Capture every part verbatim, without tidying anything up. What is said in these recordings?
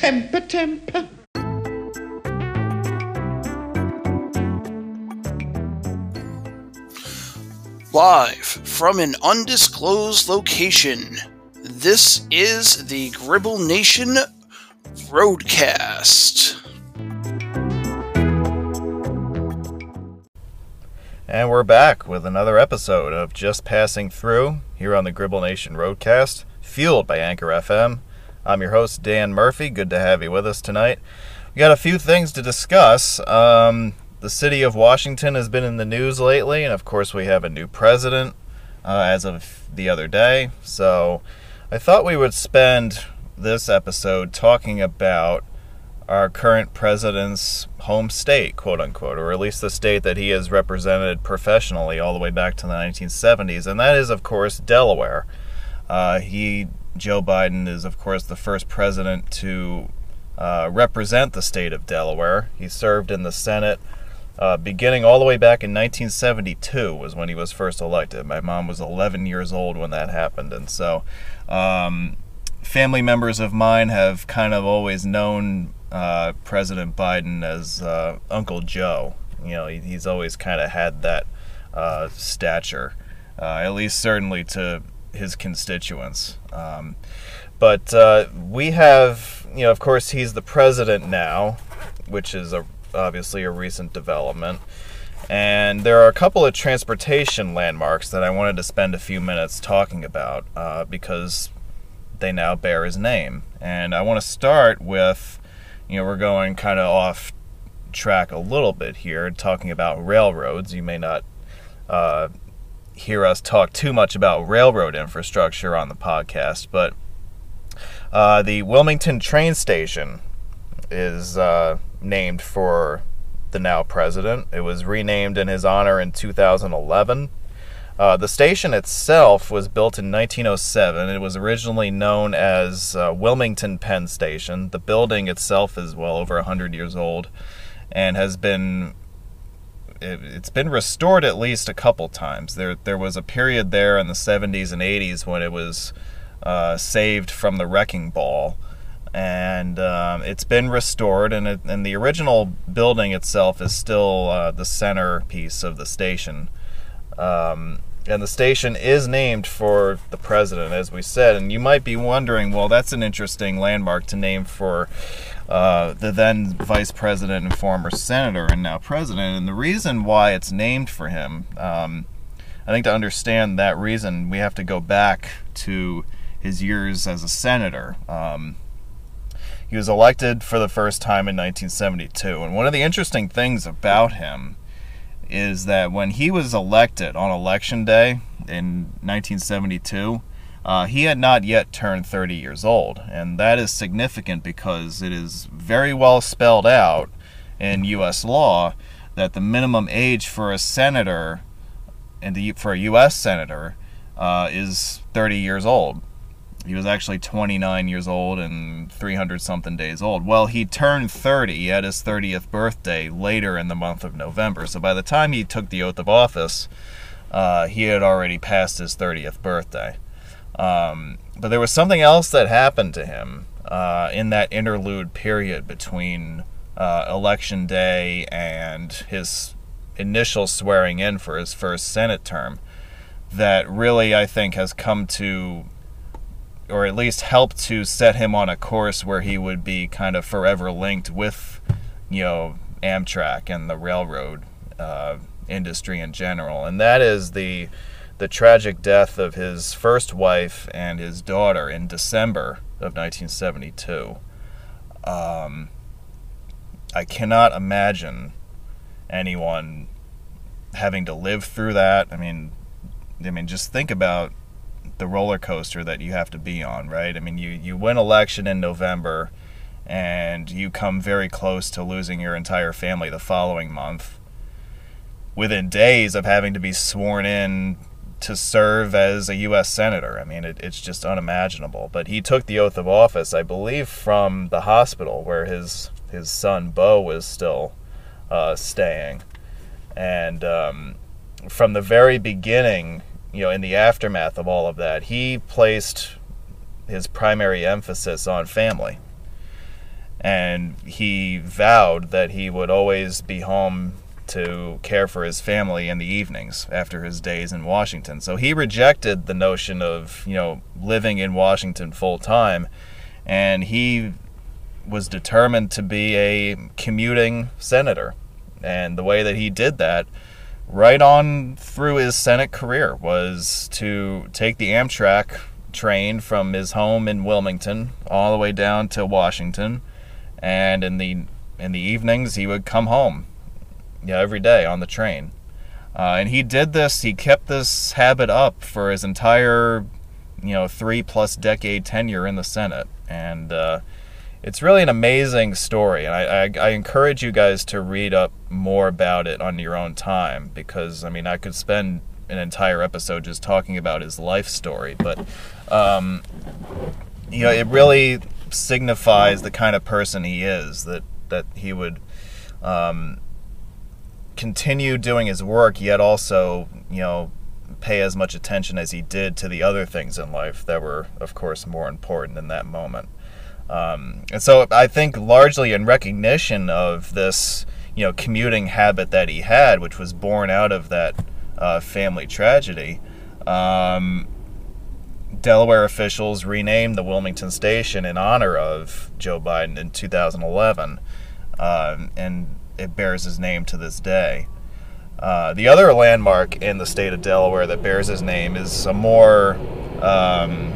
temper, temper. Live from an undisclosed location, this is the Gribble Nation Roadcast. And we're back with another episode of Just Passing Through here on the Gribble Nation Roadcast, fueled by Anchor F M. I'm your host, Dan Murphy. Good to have you with us tonight. We got a few things to discuss. Um... The city of Washington has been in the news lately, and of course we have a new president uh, as of the other day. So I thought we would spend this episode talking about our current president's home state, quote-unquote, or at least the state that he has represented professionally all the way back to the nineteen seventies, and that is, of course, Delaware. Uh, he, Joe Biden, is, of course, the first president to uh, represent the state of Delaware. He served in the Senate Uh, beginning all the way back in nineteen seventy-two was when he was first elected. My mom was eleven years old when that happened, and so um, family members of mine have kind of always known uh, President Biden as uh, Uncle Joe. You know, he, he's always kind of had that uh, stature, uh, at least certainly to his constituents. Um, but uh, we have, you know, of course, he's the president now, which is a obviously a recent development, and there are a couple of transportation landmarks that I wanted to spend a few minutes talking about uh, because they now bear his name. And I want to start with, you know, we're going kind of off track a little bit here, talking about railroads. You may not uh, hear us talk too much about railroad infrastructure on the podcast, but uh, the Wilmington train station is uh, named for the now president. It was renamed in his honor in two thousand eleven. Uh, the station itself was built in nineteen oh seven. It was originally known as uh, Wilmington Penn Station. The building itself is well over one hundred years old and has been, it, it's been restored at least a couple times. There, there was a period there in the seventies and eighties when it was uh, saved from the wrecking ball. And um, it's been restored, and, it, and the original building itself is still uh, the centerpiece of the station. Um, and the station is named for the president, as we said. And you might be wondering, well, that's an interesting landmark to name for uh, the then vice president and former senator and now president. And the reason why it's named for him, um, I think to understand that reason, we have to go back to his years as a senator. Um, He was elected for the first time in nineteen seventy-two, and one of the interesting things about him is that when he was elected on Election Day in nineteen seventy-two, uh, he had not yet turned thirty years old, and that is significant because it is very well spelled out in U S law that the minimum age for a senator, and the, for a U S senator, uh, is thirty years old. He was actually twenty-nine years old and three hundred something days old. Well, he turned thirty at his thirtieth birthday later in the month of November. So by the time he took the oath of office, uh, he had already passed his thirtieth birthday. Um, but there was something else that happened to him uh, in that interlude period between uh, Election Day and his initial swearing in for his first Senate term that really, I think, has come to, or at least help to set him on a course where he would be kind of forever linked with, you know, Amtrak and the railroad uh, industry in general. And that is the the tragic death of his first wife and his daughter in December of nineteen seventy-two. Um, I cannot imagine anyone having to live through that. I mean, I mean, just think about the roller coaster that you have to be on, right? I mean, you, you win election in November, and you come very close to losing your entire family the following month, within days of having to be sworn in to serve as a U S senator. I mean, it, it's just unimaginable. But he took the oath of office, I believe, from the hospital where his his son, Beau, was still uh, staying. And um, from the very beginning, you know, in the aftermath of all of that, he placed his primary emphasis on family. And he vowed that he would always be home to care for his family in the evenings after his days in Washington. So he rejected the notion of, you know, living in Washington full time. And he was determined to be a commuting senator. And the way that he did that right on through his Senate career was to take the Amtrak train from his home in Wilmington all the way down to Washington. And in the in the evenings, he would come home, you know, every day on the train. Uh, and he did this, he kept this habit up for his entire, you know, three-plus decade tenure in the Senate. And uh, it's really an amazing story. And I, I, I encourage you guys to read up more about it on your own time, because, I mean, I could spend an entire episode just talking about his life story. But, um, you know, it really signifies the kind of person he is, that that he would um, continue doing his work, yet also, you know, pay as much attention as he did to the other things in life that were, of course, more important in that moment. Um, and so I think largely in recognition of this, you know, commuting habit that he had, which was born out of that uh, family tragedy, um, Delaware officials renamed the Wilmington station in honor of Joe Biden in two thousand eleven, um, and it bears his name to this day. Uh, the other landmark in the state of Delaware that bears his name is a more, um,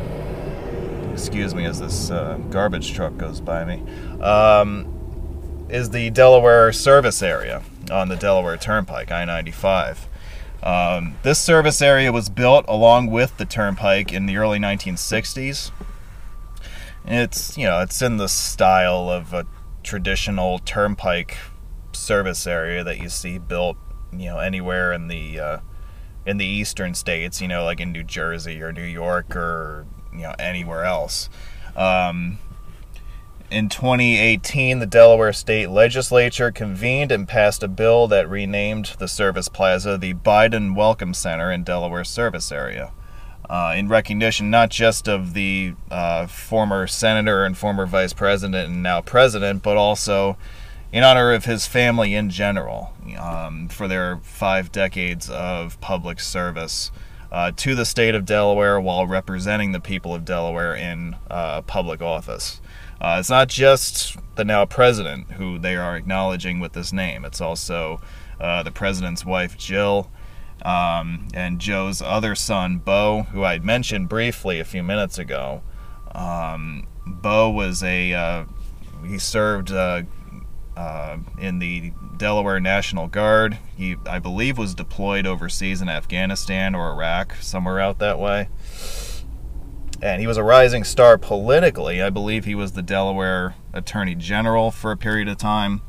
excuse me as this uh, garbage truck goes by me, um, is the Delaware service area on the Delaware Turnpike, I ninety-five. Um, this service area was built along with the turnpike in the early nineteen sixties. And it's, you know, it's in the style of a traditional turnpike service area that you see built, you know, anywhere in the uh, in the eastern states, you know, like in New Jersey or New York or, you know, anywhere else. Um, in twenty eighteen, the Delaware State Legislature convened and passed a bill that renamed the service plaza the Biden Welcome Center in Delaware Service Area, uh, in recognition not just of the uh, former senator and former vice president and now president, but also in honor of his family in general, um, for their five decades of public service uh, to the state of Delaware while representing the people of Delaware in uh, public office. Uh, it's not just the now president who they are acknowledging with this name. It's also uh, the president's wife, Jill, um, and Joe's other son, Bo, who I had mentioned briefly a few minutes ago. Um, Bo was a, uh, he served uh, uh, in the Delaware National Guard. He, I believe, was deployed overseas in Afghanistan or Iraq, somewhere out that way. And he was a rising star politically. I believe he was the Delaware Attorney General for a period of time.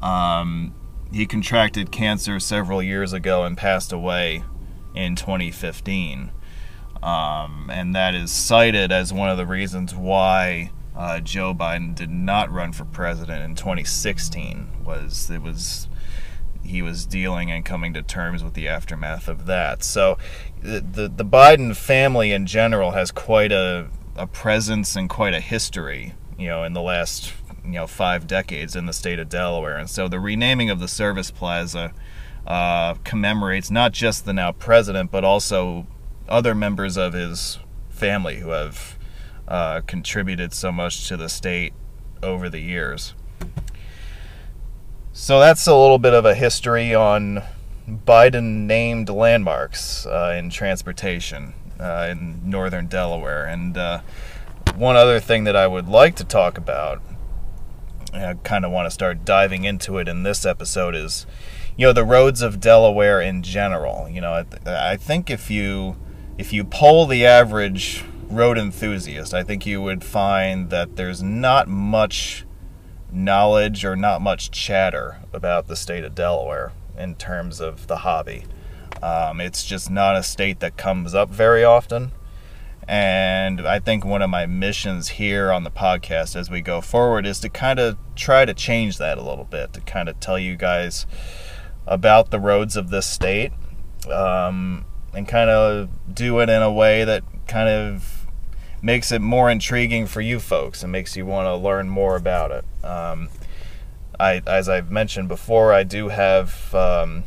Um, he contracted cancer several years ago and passed away in twenty fifteen. Um, and that is cited as one of the reasons why uh, Joe Biden did not run for president in twenty sixteen. Was it was he was dealing and coming to terms with the aftermath of that. So the the Biden family in general has quite a, a presence and quite a history, you know, in the last, you know, five decades in the state of Delaware. And so the renaming of the service plaza uh, commemorates not just the now president, but also other members of his family who have uh, contributed so much to the state over the years. So that's a little bit of a history on Biden-named landmarks uh, in transportation uh, in northern Delaware. And uh, one other thing that I would like to talk about, and I kind of want to start diving into it in this episode, is, you know, the roads of Delaware in general. You know, I, th- I think if you if you poll the average road enthusiast, I think you would find that there's not much knowledge or not much chatter about the state of Delaware in terms of the hobby. Um, it's just not a state that comes up very often. And I think one of my missions here on the podcast as we go forward is to kind of try to change that a little bit, to kind of tell you guys about the roads of this state, um, and kind of do it in a way that kind of makes it more intriguing for you folks and makes you want to learn more about it. Um, I, as I've mentioned before, I do have um,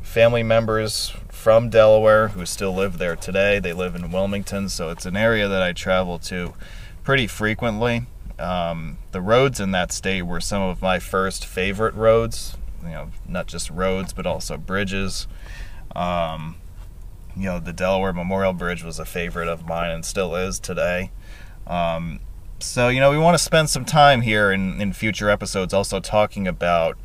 family members from Delaware who still live there today. They live in Wilmington, so it's an area that I travel to pretty frequently. Um, the roads in that state were some of my first favorite roads, you know, not just roads, but also bridges. Um, you know, the Delaware Memorial Bridge was a favorite of mine and still is today. Um, so, you know, we want to spend some time here in, in future episodes also talking about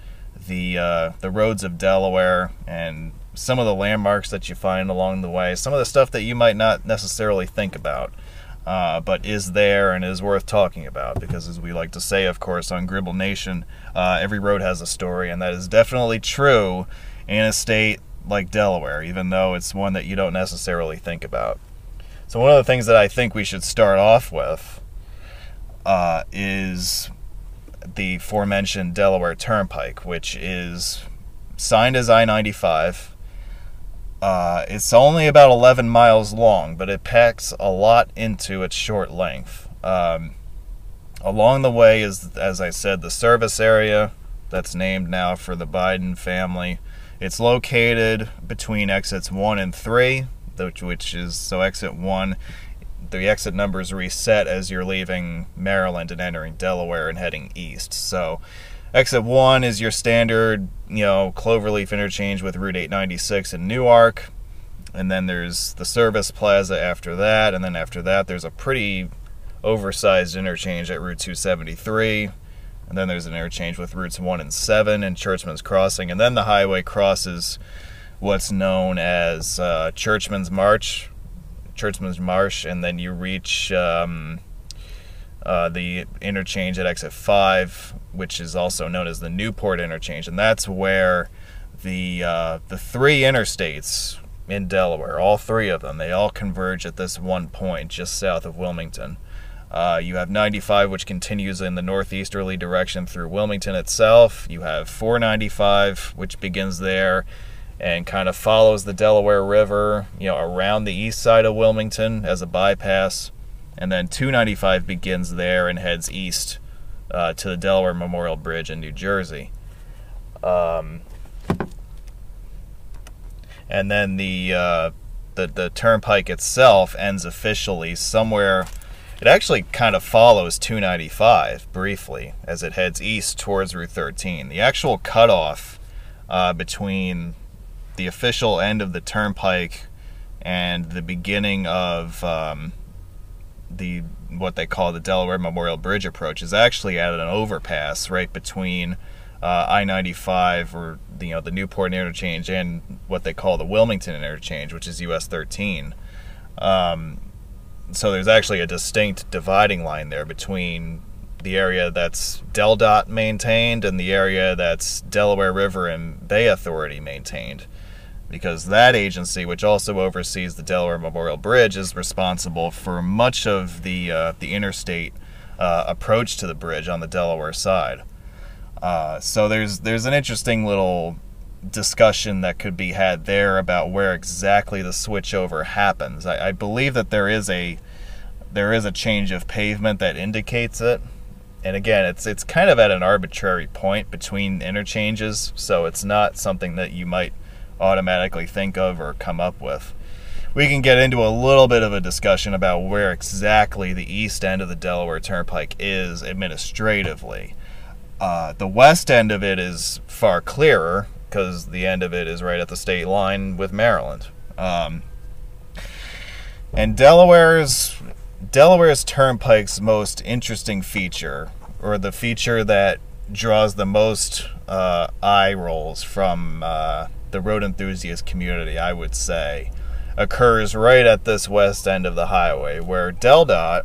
the, uh, the roads of Delaware and some of the landmarks that you find along the way, some of the stuff that you might not necessarily think about. Uh, but is there and is worth talking about, because as we like to say, of course, on Gribble Nation, uh, every road has a story, and that is definitely true in a state like Delaware, even though it's one that you don't necessarily think about. So one of the things that I think we should start off with uh, is the aforementioned Delaware Turnpike, which is signed as I ninety-five. Uh, it's only about eleven miles long, but it packs a lot into its short length. Um, along the way is, as I said, the service area that's named now for the Biden family. It's located between exits one and three, which, which is, so exit one, the exit numbers reset as you're leaving Maryland and entering Delaware and heading east. So exit one is your standard, you know, Cloverleaf interchange with Route eight ninety-six in Newark. And then there's the service plaza after that. And then after that, there's a pretty oversized interchange at Route two seventy-three. And then there's an interchange with Routes one and seven in Churchman's Crossing. And then the highway crosses what's known as uh, Churchman's Marsh. Churchman's Marsh. And then you reach Um, Uh, the interchange at exit five, which is also known as the Newport interchange, and that's where the uh, the three interstates in Delaware, all three of them, they all converge at this one point just south of Wilmington. Uh, you have ninety-five, which continues in the northeasterly direction through Wilmington itself. You have four ninety-five, which begins there and kind of follows the Delaware River, you know, around the east side of Wilmington as a bypass. And then two ninety-five begins there and heads east uh, to the Delaware Memorial Bridge in New Jersey. Um, and then the, uh, the the turnpike itself ends officially somewhere. It actually kind of follows two ninety-five briefly as it heads east towards Route thirteen. The actual cutoff uh, between the official end of the turnpike and the beginning of Um, the what they call the Delaware Memorial Bridge approach is actually at an overpass right between uh, I ninety-five, or you know, the Newport interchange, and what they call the Wilmington interchange, which is U S thirteen. Um, so there's actually a distinct dividing line there between the area that's DelDOT maintained and the area that's Delaware River and Bay Authority maintained, because that agency, which also oversees the Delaware Memorial Bridge, is responsible for much of the uh, the interstate uh, approach to the bridge on the Delaware side. Uh, so there's there's an interesting little discussion that could be had there about where exactly the switchover happens. I, I believe that there is a there is a change of pavement that indicates it. And again, it's it's kind of at an arbitrary point between interchanges, so it's not something that you might automatically think of or come up with. We can get into a little bit of a discussion about where exactly the east end of the Delaware Turnpike is administratively. Uh, the west end of it is far clearer, because the end of it is right at the state line with Maryland. Um, and Delaware's Delaware's Turnpike's most interesting feature, or the feature that draws the most uh, eye rolls from Uh, the road enthusiast community, I would say, occurs right at this west end of the highway, where DelDOT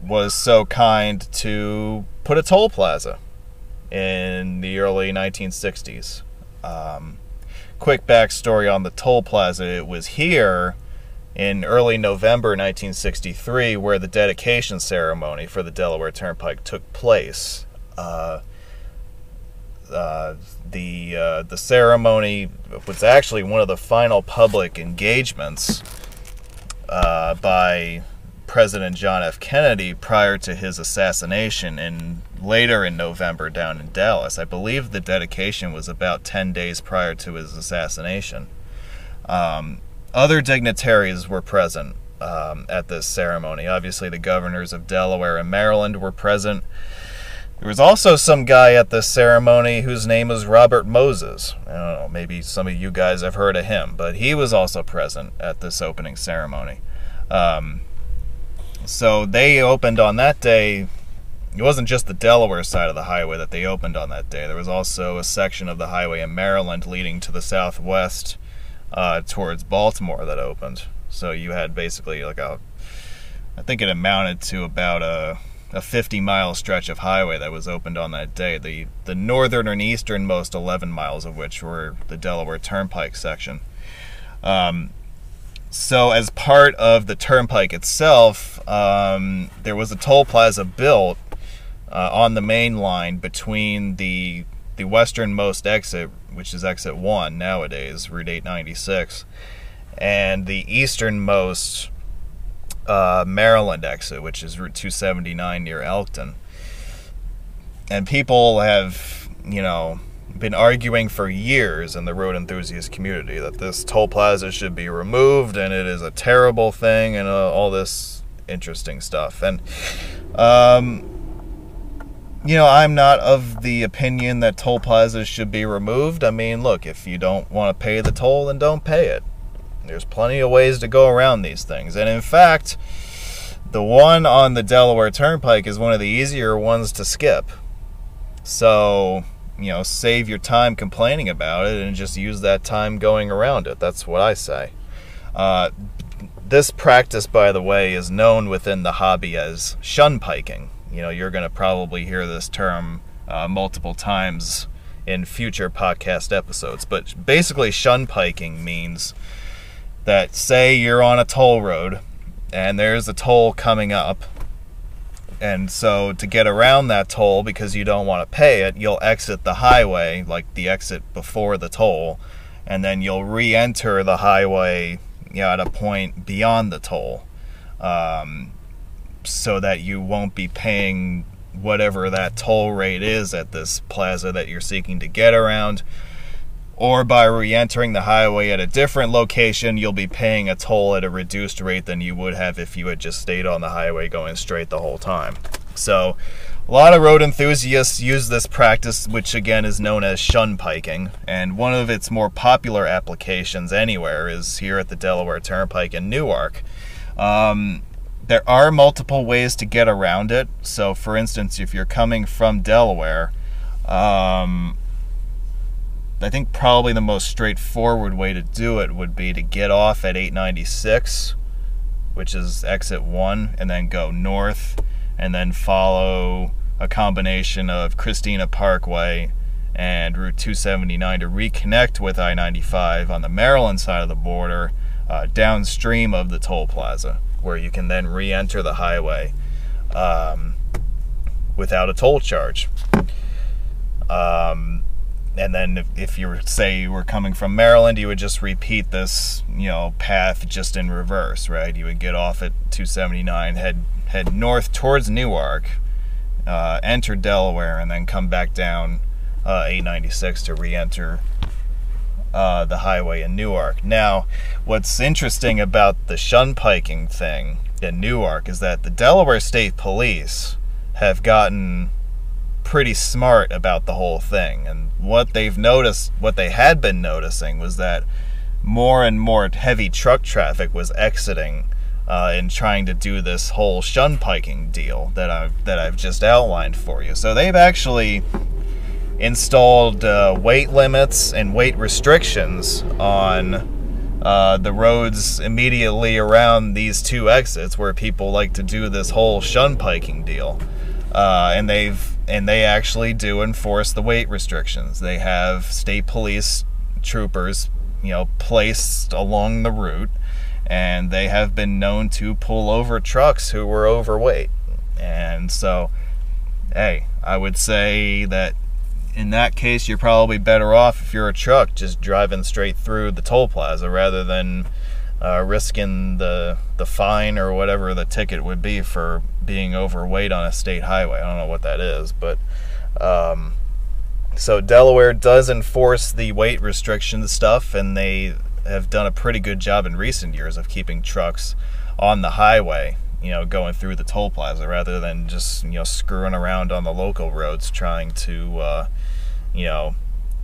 was so kind to put a toll plaza in the early nineteen sixties. Um, quick backstory on the toll plaza: it was here in early November nineteen sixty-three where the dedication ceremony for the Delaware Turnpike took place. Uh, Uh, the uh, the ceremony was actually one of the final public engagements uh, by President John F. Kennedy prior to his assassination in later in November down in Dallas. I believe the dedication was about ten days prior to his assassination. Um, other dignitaries were present um, at this ceremony. Obviously, the governors of Delaware and Maryland were present. There was also some guy at this ceremony whose name was Robert Moses. I don't know, maybe some of you guys have heard of him, but he was also present at this opening ceremony. Um, so they opened on that day. It wasn't just the Delaware side of the highway that they opened on that day. There was also a section of the highway in Maryland leading to the southwest uh, towards Baltimore that opened. So you had basically like a, I think it amounted to about a, a fifty mile stretch of highway that was opened on that day, the the northern and easternmost eleven miles of which were the Delaware Turnpike section. Um, so as part of the Turnpike itself, um, there was a toll plaza built uh, on the main line between the the westernmost exit, which is exit one nowadays, Route eight ninety-six, and the easternmost Uh, Maryland exit, which is Route two seventy-nine near Elkton. And people have, you know, been arguing for years in the road enthusiast community that this toll plaza should be removed and it is a terrible thing and uh, all this interesting stuff. And, um, you know, I'm not of the opinion that toll plazas should be removed. I mean, look, if you don't want to pay the toll, then don't pay it. There's plenty of ways to go around these things. And in fact, the one on the Delaware Turnpike is one of the easier ones to skip. So, you know, save your time complaining about it and just use that time going around it. That's what I say. Uh, this practice, by the way, is known within the hobby as shunpiking. You know, you're going to probably hear this term uh, multiple times in future podcast episodes. But basically, shunpiking means that say you're on a toll road and there's a toll coming up, and so to get around that toll because you don't want to pay it, you'll exit the highway, like the exit before the toll, and then you'll re-enter the highway, you know, at a point beyond the toll, um, so that you won't be paying whatever that toll rate is at this plaza that you're seeking to get around. Or by re-entering the highway at a different location, you'll be paying a toll at a reduced rate than you would have if you had just stayed on the highway going straight the whole time. So, a lot of road enthusiasts use this practice, which again is known as shunpiking, and one of its more popular applications anywhere is here at the Delaware Turnpike in Newark. Um, there are multiple ways to get around it. So, for instance, if you're coming from Delaware, um... I think probably the most straightforward way to do it would be to get off at eight ninety-six, which is exit one, and then go north, and then follow a combination of Christina Parkway and Route two seventy-nine to reconnect with I ninety-five on the Maryland side of the border, uh, downstream of the toll plaza, where you can then re-enter the highway um, without a toll charge. Um... And then if, if you were, say you were coming from Maryland, you would just repeat this, you know, path just in reverse, right? You would get off at two seventy-nine, head head north towards Newark, uh, enter Delaware, and then come back down uh, eight ninety-six to re-enter uh, the highway in Newark. Now, what's interesting about the shunpiking thing in Newark is that the Delaware State Police have gotten pretty smart about the whole thing, and what they've noticed, what they had been noticing, was that more and more heavy truck traffic was exiting uh, and trying to do this whole shunpiking deal that I've, that I've just outlined for you. So they've actually installed uh, weight limits and weight restrictions on uh, the roads immediately around these two exits where people like to do this whole shunpiking deal. Uh, and they've and they actually do enforce the weight restrictions. They have state police troopers, you know, placed along the route, and they have been known to pull over trucks who were overweight. And so, hey, I would say that in that case, you're probably better off if you're a truck just driving straight through the toll plaza rather than uh, risking the the fine or whatever the ticket would be for being overweight on a state highway. I don't know what that is, but um, so Delaware does enforce the weight restriction stuff, and they have done a pretty good job in recent years of keeping trucks on the highway, you know, going through the toll plaza rather than just, you know, screwing around on the local roads trying to, uh, you know,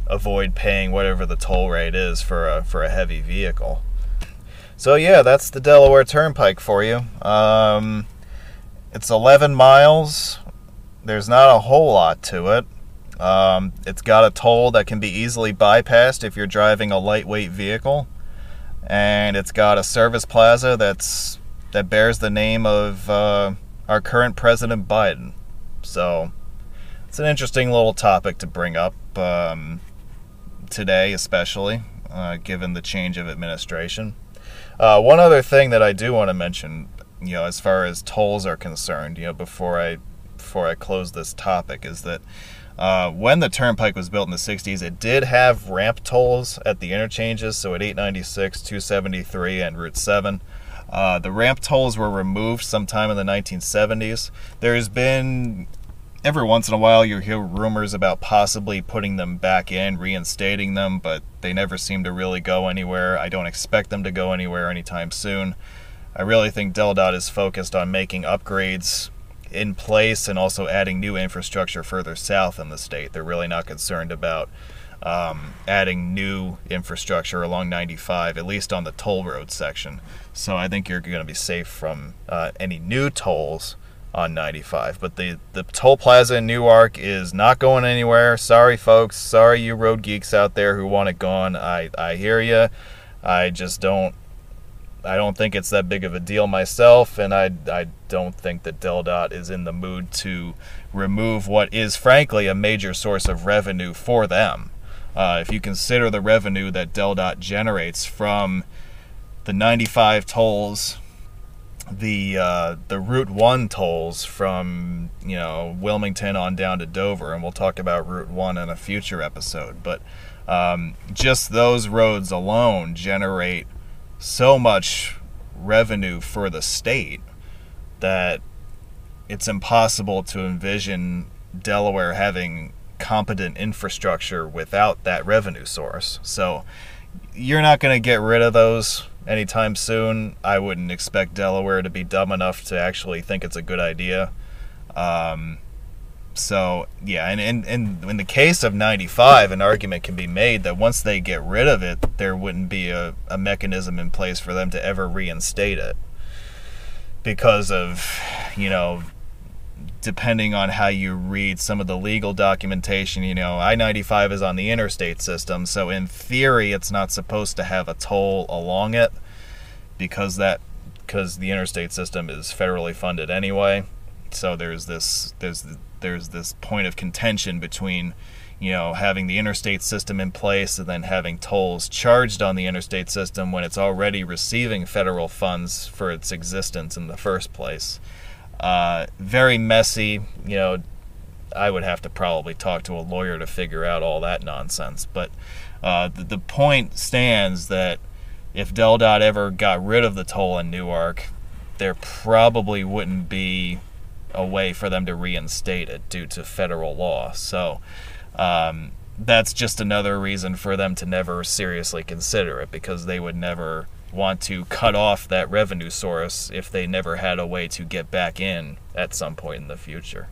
avoid paying whatever the toll rate is for a, for a heavy vehicle. So yeah, that's the Delaware Turnpike for you. Um, it's eleven miles. There's not a whole lot to it. Um, it's got a toll that can be easily bypassed if you're driving a lightweight vehicle. And it's got a service plaza that's that bears the name of uh, our current President Biden. So it's an interesting little topic to bring up um, today, especially uh, given the change of administration. Uh, one other thing that I do want to mention, you know, as far as tolls are concerned, you know, before I before I close this topic, is that Uh, when the Turnpike was built in the sixties, it did have ramp tolls at the interchanges, so at eight ninety-six, two seventy-three, and Route seven. Uh, the ramp tolls were removed sometime in the nineteen seventies. There's been, every once in a while, you hear rumors about possibly putting them back in, reinstating them, but they never seem to really go anywhere. I don't expect them to go anywhere anytime soon. I really think DelDOT is focused on making upgrades in place and also adding new infrastructure further south in the state. They're really not concerned about um, adding new infrastructure along ninety-five, at least on the toll road section. So I think you're going to be safe from uh, any new tolls on ninety-five. But the, the toll plaza in Newark is not going anywhere. Sorry, folks. Sorry, you road geeks out there who want it gone. I, I hear you. I just don't I don't think it's that big of a deal myself, and I, I don't think that DelDOT is in the mood to remove what is, frankly, a major source of revenue for them. Uh, if you consider the revenue that DelDOT generates from the ninety-five tolls, the uh, the Route one tolls from, you know, Wilmington on down to Dover, and we'll talk about Route one in a future episode, but um, just those roads alone generate so much revenue for the state that it's impossible to envision Delaware having competent infrastructure without that revenue source. So you're not going to get rid of those anytime soon. I wouldn't expect Delaware to be dumb enough to actually think it's a good idea. Um, so, yeah, and, and, and in the case of ninety-five, an argument can be made that once they get rid of it, there wouldn't be a, a mechanism in place for them to ever reinstate it because of, you know, depending on how you read some of the legal documentation, you know, I ninety-five is on the interstate system, so in theory it's not supposed to have a toll along it because that because the interstate system is federally funded anyway. So there's this there's there's this point of contention between, you know, having the interstate system in place and then having tolls charged on the interstate system when it's already receiving federal funds for its existence in the first place. Uh, very messy. You know, I would have to probably talk to a lawyer to figure out all that nonsense. But uh, the, the point stands that if DelDOT ever got rid of the toll in Newark, there probably wouldn't be a way for them to reinstate it due to federal law. So um, that's just another reason for them to never seriously consider it, because they would never want to cut off that revenue source if they never had a way to get back in at some point in the future.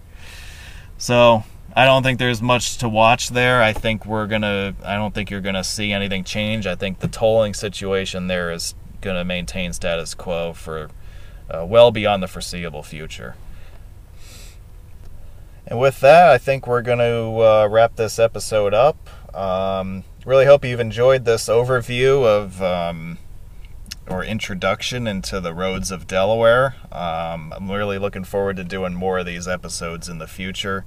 So I don't think there's much to watch there. I think we're gonna, I don't think you're gonna see anything change. I think the tolling situation there is gonna maintain status quo for uh, well beyond the foreseeable future. And with that, I think we're going to uh, wrap this episode up. Um, really hope you've enjoyed this overview of um, or introduction into the roads of Delaware. Um, I'm really looking forward to doing more of these episodes in the future.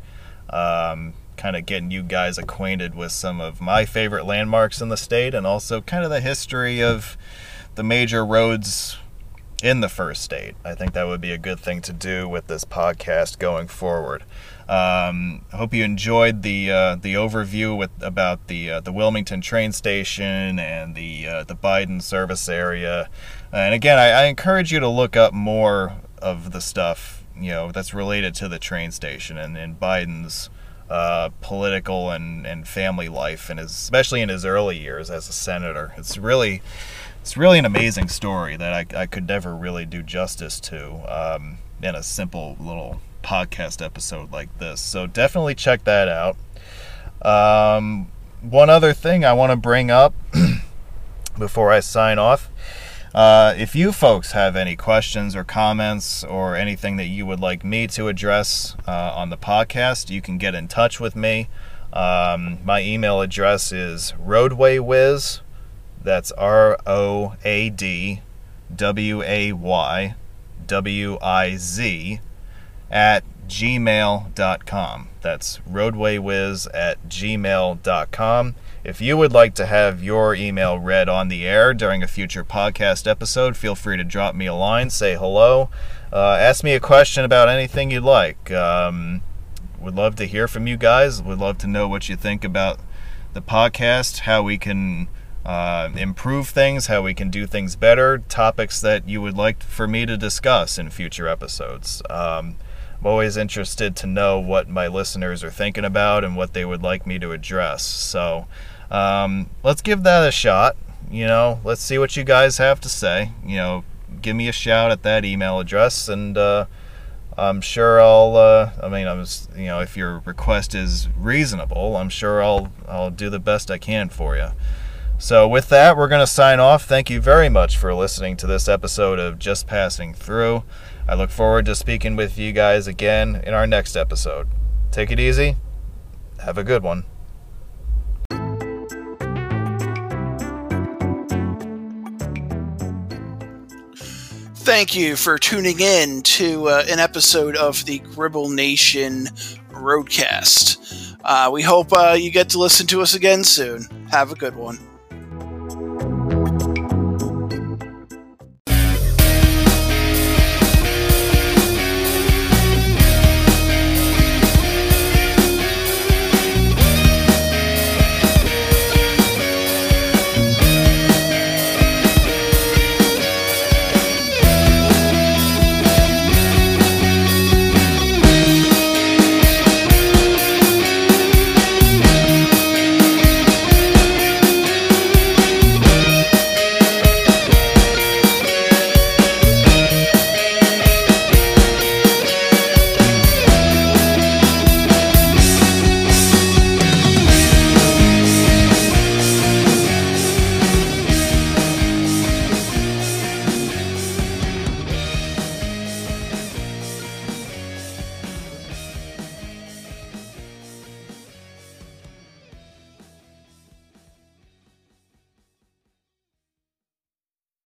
Um, kind of getting you guys acquainted with some of my favorite landmarks in the state and also kind of the history of the major roads in the first state. I think that would be a good thing to do with this podcast going forward. Um, hope you enjoyed the uh, the overview with about the uh, the Wilmington train station and the uh, the Biden service area. And again, I, I encourage you to look up more of the stuff, you know, that's related to the train station and, and Biden's uh, political and, and family life, and his, especially in his early years as a senator. It's really it's really an amazing story that I, I could never really do justice to um, in a simple little podcast episode like this. So definitely check that out. Um, one other thing I want to bring up before I sign off. Uh, if you folks have any questions or comments or anything that you would like me to address uh, on the podcast, you can get in touch with me. Um, my email address is RoadwayWiz, that's R O A D W A Y W I Z, at gmail dot com. That's RoadwayWiz at gmail dot com. If you would like to have your email read on the air during a future podcast episode, feel free to drop me a line, say hello, uh, ask me a question about anything you'd like. Um, would love to hear from you guys. Would love to know what you think about the podcast, how we can uh, improve things, how we can do things better, topics that you would like for me to discuss in future episodes. Um, I'm always interested to know what my listeners are thinking about and what they would like me to address. So um, let's give that a shot. You know, let's see what you guys have to say. You know, give me a shout at that email address, and uh, I'm sure I'll. Uh, I mean, I'm. You know, if your request is reasonable, I'm sure I'll. I'll do the best I can for you. So with that, we're going to sign off. Thank you very much for listening to this episode of Just Passing Through. I look forward to speaking with you guys again in our next episode. Take it easy. Have a good one. Thank you for tuning in to uh, an episode of the Gribble Nation Roadcast. Uh, we hope uh, you get to listen to us again soon. Have a good one.